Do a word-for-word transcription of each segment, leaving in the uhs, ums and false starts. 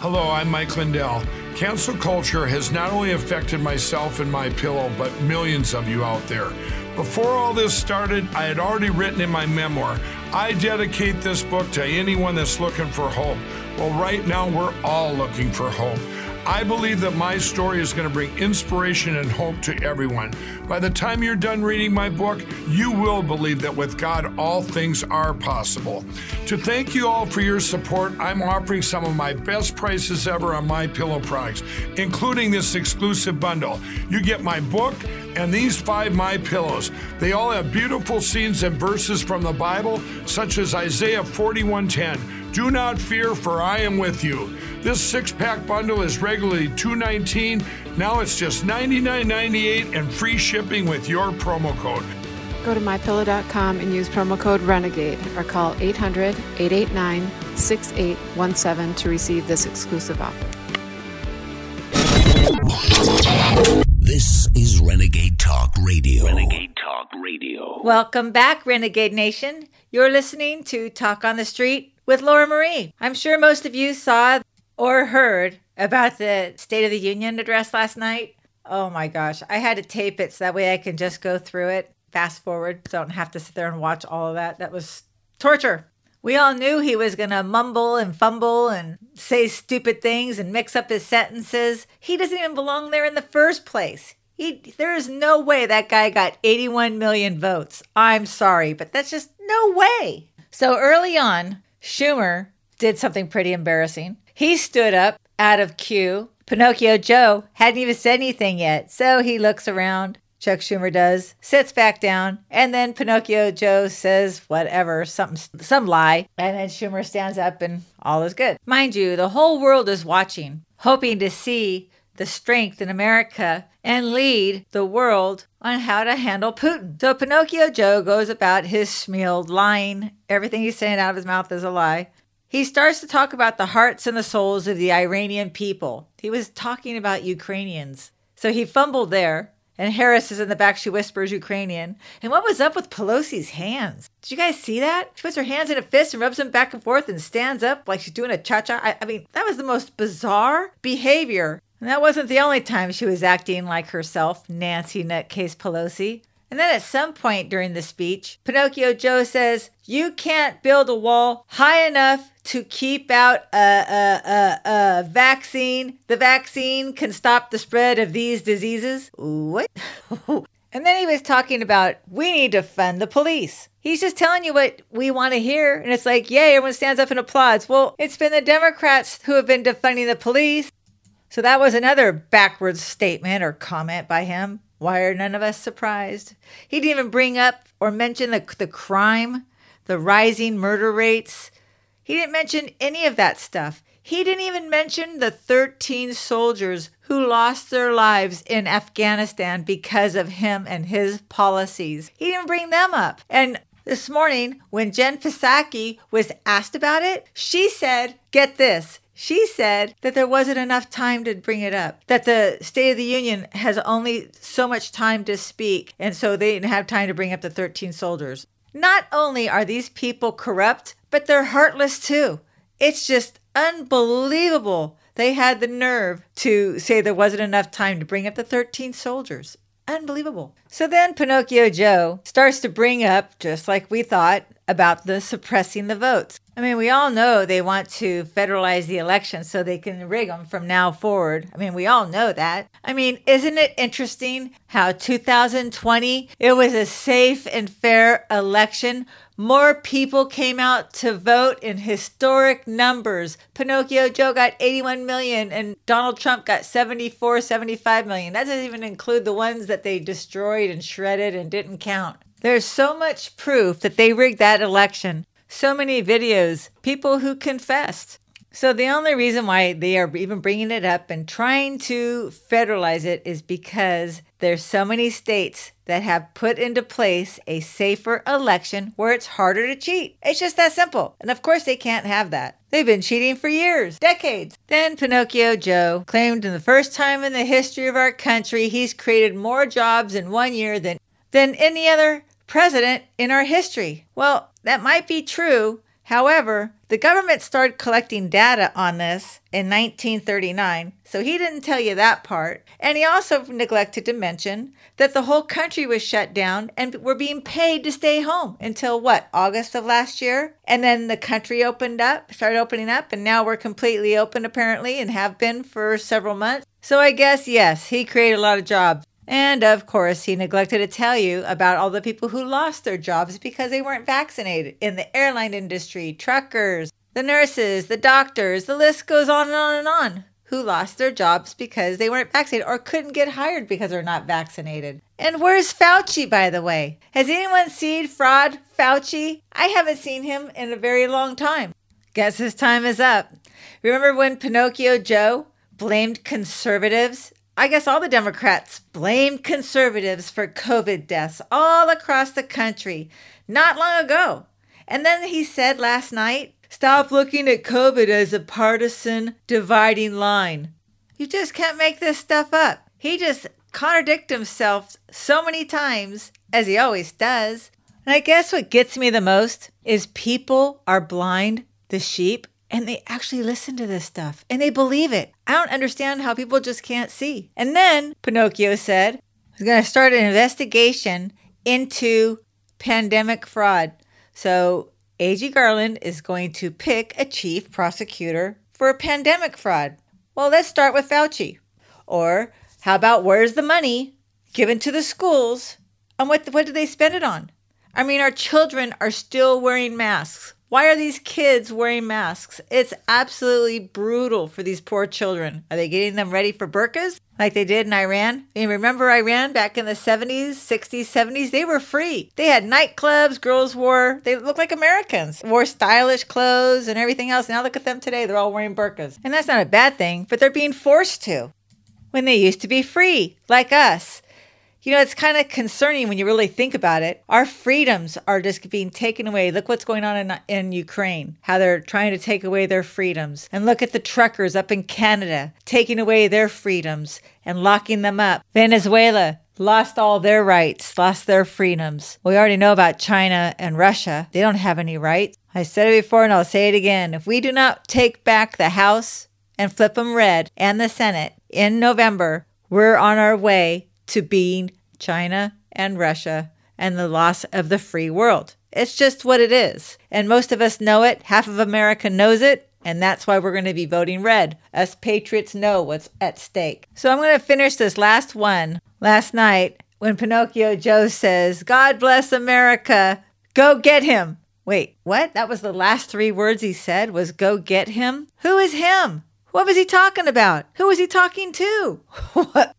Hello, I'm Mike Lindell. Cancel culture has not only affected myself and MyPillow, but millions of you out there. Before all this started, I had already written in my memoir, I dedicate this book to anyone that's looking for hope. Well, right now, we're all looking for hope. I believe that my story is going to bring inspiration and hope to everyone. By the time you're done reading my book, you will believe that with God, all things are possible. To thank you all for your support, I'm offering some of my best prices ever on MyPillow products, including this exclusive bundle. You get my book and these five MyPillows. They all have beautiful scenes and verses from the Bible, such as Isaiah forty-one ten. Do not fear, for I am with you. This six-pack bundle is regularly two hundred nineteen dollars. Now it's just ninety-nine ninety-eight and free shipping with your promo code. Go to my pillow dot com and use promo code RENEGADE or call eight hundred, eight eight nine, six eight one seven to receive this exclusive offer. This is Renegade Talk Radio. Renegade Talk Radio. Welcome back, Renegade Nation. You're listening to Talk on the Street with Laura Marie. I'm sure most of you saw or heard about the State of the Union address last night. Oh my gosh, I had to tape it so that way I can just go through it, fast forward, so I don't have to sit there and watch all of that. That was torture. We all knew he was going to mumble and fumble and say stupid things and mix up his sentences. He doesn't even belong there in the first place. He, there is no way that guy got eighty-one million votes. I'm sorry, but that's just no way. So early on, Schumer did something pretty embarrassing. He stood up out of queue. Pinocchio Joe hadn't even said anything yet. So he looks around. Chuck Schumer does, sits back down, and then Pinocchio Joe says whatever, some, some lie. And then Schumer stands up and all is good. Mind you, the whole world is watching, hoping to see the strength in America and lead the world on how to handle Putin. So Pinocchio Joe goes about his schmeal, lying. Everything he's saying out of his mouth is a lie. He starts to talk about the hearts and the souls of the Iranian people. He was talking about Ukrainians. So he fumbled there, and Harris is in the back. She whispers Ukrainian. And what was up with Pelosi's hands? Did you guys see that? She puts her hands in a fist and rubs them back and forth and stands up like she's doing a cha-cha. I, I mean, that was the most bizarre behavior. And that wasn't the only time she was acting like herself, Nancy Nutcase Pelosi. And then at some point during the speech, Pinocchio Joe says, you can't build a wall high enough to keep out a, a, a, a vaccine. The vaccine can stop the spread of these diseases. What? And then he was talking about, we need to fund the police. He's just telling you what we want to hear. And it's like, yay, everyone stands up and applauds. Well, it's been the Democrats who have been defunding the police. So that was another backwards statement or comment by him. Why are none of us surprised? He didn't even bring up or mention the, the crime, the rising murder rates. He didn't mention any of that stuff. He didn't even mention the thirteen soldiers who lost their lives in Afghanistan because of him and his policies. He didn't bring them up. And this morning, when Jen Psaki was asked about it, she said, get this. She said that there wasn't enough time to bring it up, that the State of the Union has only so much time to speak, and so they didn't have time to bring up the thirteen soldiers. Not only are these people corrupt, but they're heartless too. It's just unbelievable. They had the nerve to say there wasn't enough time to bring up the thirteen soldiers. Unbelievable. So then Pinocchio Joe starts to bring up, just like we thought, about the suppressing the votes. I mean, we all know they want to federalize the election so they can rig them from now forward. I mean, we all know that. I mean, isn't it interesting how two thousand twenty, it was a safe and fair election? More people came out to vote in historic numbers. Pinocchio Joe got eighty-one million and Donald Trump got seventy-four, seventy-five million. That doesn't even include the ones that they destroyed and shredded and didn't count. There's so much proof that they rigged that election. So many videos, people who confessed. So the only reason why they are even bringing it up and trying to federalize it is because there's so many states that have put into place a safer election where it's harder to cheat. It's just that simple. And of course they can't have that. They've been cheating for years, decades. Then Pinocchio Joe claimed in the first time in the history of our country, he's created more jobs in one year than than any other president in our history. Well, that might be true. However, The government started collecting data on this in nineteen thirty-nine, so he didn't tell you that part. And he also neglected to mention that the whole country was shut down and were being paid to stay home until, what, August of last year? And then the country opened up, started opening up, and now we're completely open, apparently, and have been for several months. So I guess, yes, he created a lot of jobs. And, of course, he neglected to tell you about all the people who lost their jobs because they weren't vaccinated in the airline industry, truckers, the nurses, the doctors, the list goes on and on and on, who lost their jobs because they weren't vaccinated or couldn't get hired because they're not vaccinated. And where's Fauci, by the way? Has anyone seen fraud Fauci? I haven't seen him in a very long time. Guess his time is up. Remember when Pinocchio Joe blamed conservatives? I guess all the Democrats blamed conservatives for COVID deaths all across the country not long ago. And then he said last night, stop looking at COVID as a partisan dividing line. You just can't make this stuff up. He just contradicts himself so many times, as he always does. And I guess what gets me the most is people are blind, the sheep, and they actually listen to this stuff, and they believe it. I don't understand how people just can't see. And then Pinocchio said, he's going to start an investigation into pandemic fraud. So A G Garland is going to pick a chief prosecutor for pandemic fraud. Well, let's start with Fauci. Or how about where's the money given to the schools? And what, what do they spend it on? I mean, our children are still wearing masks. Why are these kids wearing masks? It's absolutely brutal for these poor children. Are they getting them ready for burqas like they did in Iran? And remember Iran back in the seventies, sixties, seventies? They were free. They had nightclubs, girls wore, they looked like Americans, wore stylish clothes and everything else. Now look at them today, they're all wearing burqas. And that's not a bad thing, but they're being forced to when they used to be free, like us. You know, it's kind of concerning when you really think about it. Our freedoms are just being taken away. Look what's going on in, in Ukraine, how they're trying to take away their freedoms. And look at the truckers up in Canada taking away their freedoms and locking them up. Venezuela lost all their rights, lost their freedoms. We already know about China and Russia. They don't have any rights. I said it before and I'll say it again. If we do not take back the House and flip them red and the Senate in November, we're on our way to being China and Russia and the loss of the free world. It's just what it is. And most of us know it. Half of America knows it. And that's why we're going to be voting red. Us patriots know what's at stake. So I'm going to finish this last one. Last night when Pinocchio Joe says, God bless America, go get him. Wait, what? That was the last three words he said was go get him? Who is him? What was he talking about? Who was he talking to? What?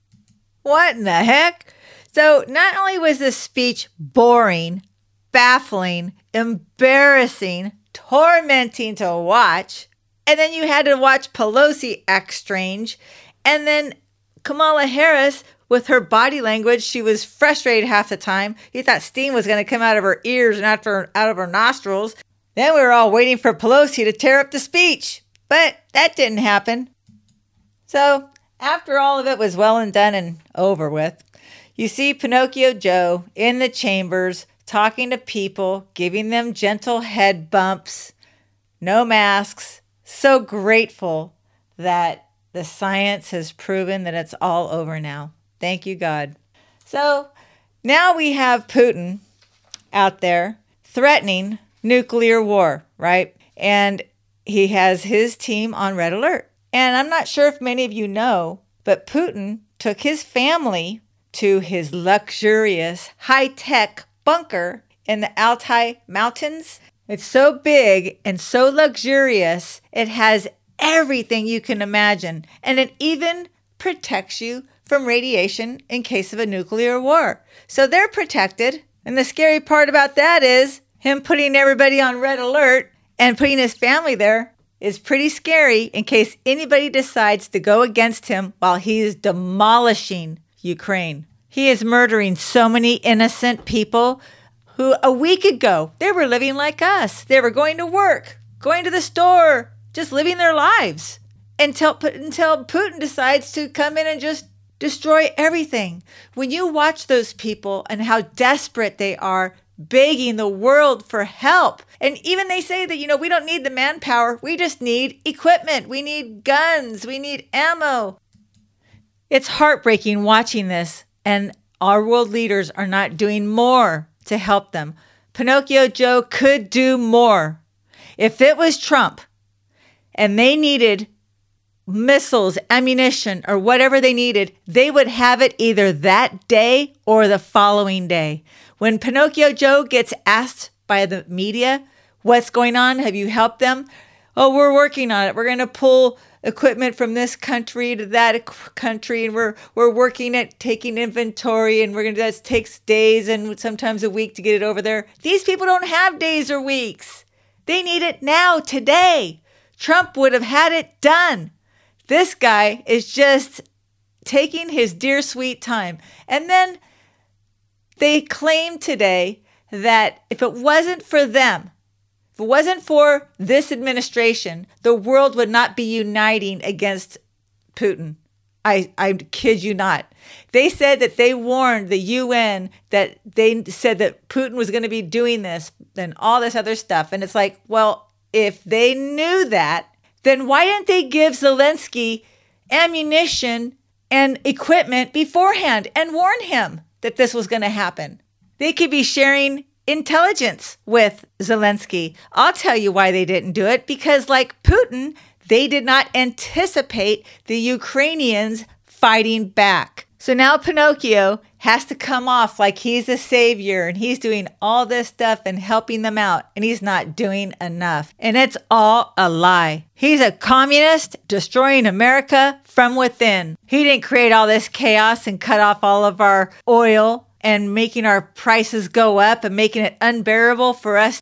What in the heck? So not only was this speech boring, baffling, embarrassing, tormenting to watch, and then you had to watch Pelosi act strange, and then Kamala Harris with her body language, she was frustrated half the time. You thought steam was going to come out of her ears and out of her nostrils. Then we were all waiting for Pelosi to tear up the speech, but that didn't happen. So after all of it was well and done and over with, you see Pinocchio Joe in the chambers talking to people, giving them gentle head bumps, no masks. So grateful that the science has proven that it's all over now. Thank you, God. So now we have Putin out there threatening nuclear war, right? And he has his team on red alert. And I'm not sure if many of you know, but Putin took his family to his luxurious high-tech bunker in the Altai Mountains. It's so big and so luxurious, it has everything you can imagine. And it even protects you from radiation in case of a nuclear war. So they're protected. And the scary part about that is him putting everybody on red alert and putting his family there is pretty scary in case anybody decides to go against him while he is demolishing Ukraine. He is murdering so many innocent people who a week ago, they were living like us. They were going to work, going to the store, just living their lives until, until Putin decides to come in and just destroy everything. When you watch those people and how desperate they are, begging the world for help. And even they say that, you know, we don't need the manpower. We just need equipment. We need guns. We need ammo. It's heartbreaking watching this, and our world leaders are not doing more to help them. Pinocchio Joe could do more. If it was Trump and they needed missiles, ammunition, or whatever they needed, they would have it either that day or the following day. When Pinocchio Joe gets asked by the media, what's going on? Have you helped them? Oh, we're working on it. We're going to pull equipment from this country to that country, and we're we're working at taking inventory, and we're going to do that. It takes days and sometimes a week to get it over there. These people don't have days or weeks. They need it now, today. Trump would have had it done. This guy is just taking his dear sweet time. And then they claim today that if it wasn't for them, if it wasn't for this administration, the world would not be uniting against Putin. I, I kid you not. They said that they warned the U N, that they said that Putin was going to be doing this and all this other stuff. And it's like, well, if they knew that, then why didn't they give Zelensky ammunition and equipment beforehand and warn him that this was going to happen? They could be sharing intelligence with Zelensky. I'll tell you why they didn't do it. Because like Putin, they did not anticipate the Ukrainians fighting back. So now Pinocchio has to come off like he's a savior and he's doing all this stuff and helping them out, and he's not doing enough. And it's all a lie. He's a communist destroying America from within. He didn't create all this chaos and cut off all of our oil and making our prices go up and making it unbearable for us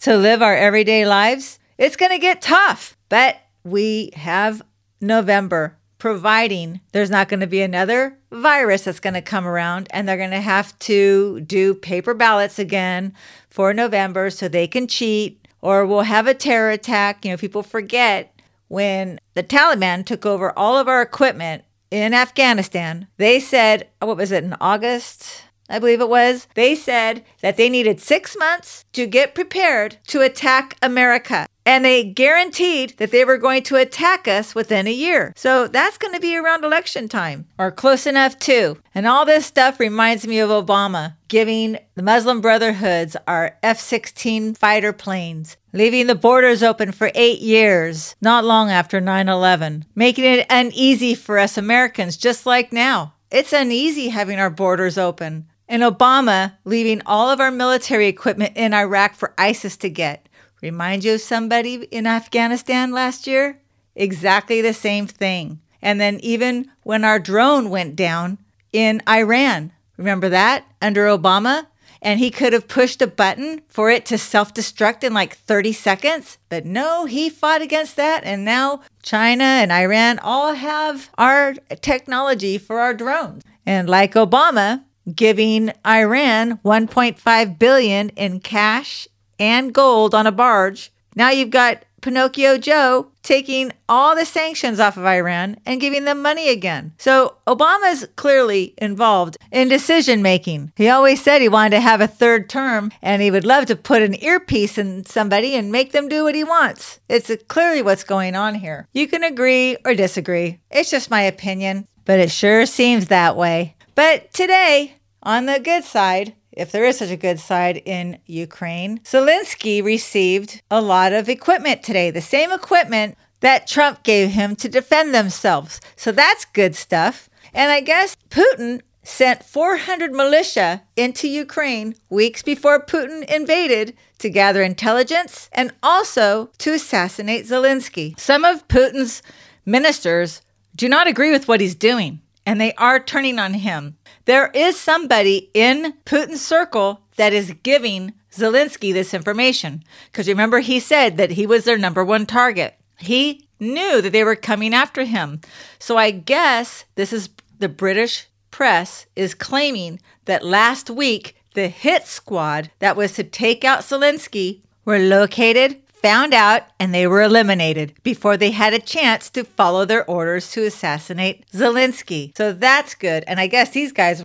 to live our everyday lives. It's going to get tough, but we have November, providing there's not going to be another virus that's going to come around, and they're going to have to do paper ballots again for November so they can cheat, or we'll have a terror attack. You know, people forget when the Taliban took over all of our equipment in Afghanistan, they said, what was it, in August, I believe it was, they said that they needed six months to get prepared to attack America. And they guaranteed that they were going to attack us within a year. So that's going to be around election time, or close enough to. And all this stuff reminds me of Obama giving the Muslim Brotherhoods our F sixteen fighter planes, leaving the borders open for eight years, not long after nine eleven, making it uneasy for us Americans, just like now. It's uneasy having our borders open. And Obama leaving all of our military equipment in Iraq for ISIS to get. Remind you of somebody in Afghanistan last year? Exactly the same thing. And then even when our drone went down in Iran, remember that, under Obama? And he could have pushed a button for it to self-destruct in like thirty seconds. But no, he fought against that. And now China and Iran all have our technology for our drones. And like Obama, giving Iran one point five billion dollars in cash and gold on a barge. Now you've got Pinocchio Joe taking all the sanctions off of Iran and giving them money again. So Obama's clearly involved in decision making. He always said he wanted to have a third term, and he would love to put an earpiece in somebody and make them do what he wants. It's clearly what's going on here. You can agree or disagree. It's just my opinion, but it sure seems that way. But today, on the good side, if there is such a good side in Ukraine, Zelensky received a lot of equipment today, the same equipment that Trump gave him to defend themselves. So that's good stuff. And I guess Putin sent four hundred militia into Ukraine weeks before Putin invaded to gather intelligence and also to assassinate Zelensky. Some of Putin's ministers do not agree with what he's doing, and they are turning on him. There is somebody in Putin's circle that is giving Zelensky this information. Because remember, he said that he was their number one target. He knew that they were coming after him. So I guess this is the British press is claiming that last week, the hit squad that was to take out Zelensky were located, found out, and they were eliminated before they had a chance to follow their orders to assassinate Zelensky. So that's good. And I guess these guys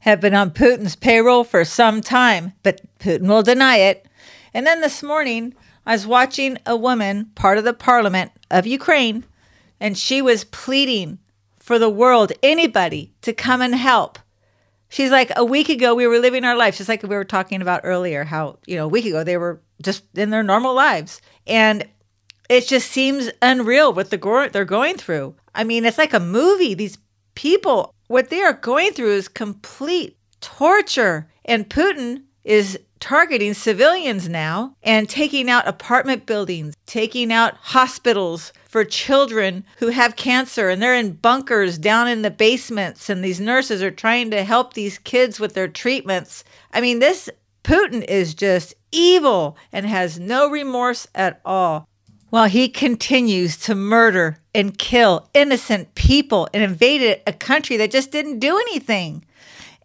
have been on Putin's payroll for some time, but Putin will deny it. And then this morning, I was watching a woman, part of the parliament of Ukraine, and she was pleading for the world, anybody, to come and help. She's like, a week ago, we were living our lives, just like we were talking about earlier, how, you know, a week ago, they were just in their normal lives. And it just seems unreal what the go- they're going through. I mean, it's like a movie. These people, what they are going through is complete torture. And Putin is targeting civilians now and taking out apartment buildings, taking out hospitals for children who have cancer, and they're in bunkers down in the basements, and these nurses are trying to help these kids with their treatments. I mean, this Putin is just evil and has no remorse at all, while he continues to murder and kill innocent people and invaded a country that just didn't do anything.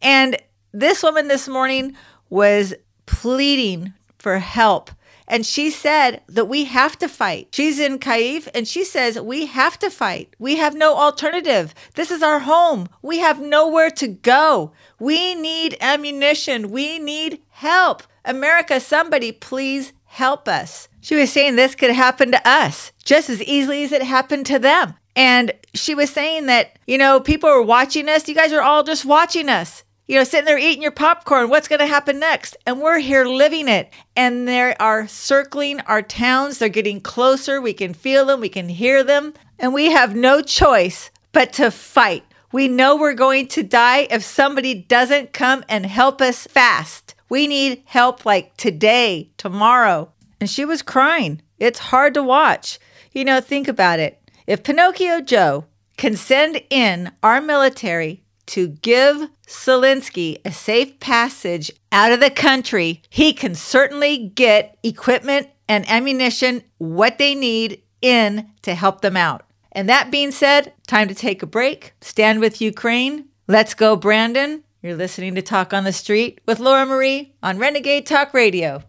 And this woman this morning was pleading for help. And she said that we have to fight. She's in Kyiv, and she says, we have to fight. We have no alternative. This is our home. We have nowhere to go. We need ammunition. We need help. America, somebody please help us. She was saying this could happen to us just as easily as it happened to them. And she was saying that, you know, people are watching us. You guys are all just watching us. You know, sitting there eating your popcorn, what's going to happen next? And we're here living it. And they are circling our towns. They're getting closer. We can feel them. We can hear them. And we have no choice but to fight. We know we're going to die if somebody doesn't come and help us fast. We need help like today, tomorrow. And she was crying. It's hard to watch. You know, think about it. If Pinocchio Joe can send in our military to give Zelensky a safe passage out of the country, he can certainly get equipment and ammunition, what they need, in to help them out. And that being said, time to take a break. Stand with Ukraine. Let's go, Brandon. You're listening to Talk on the Street with Laura Marie on Renegade Talk Radio.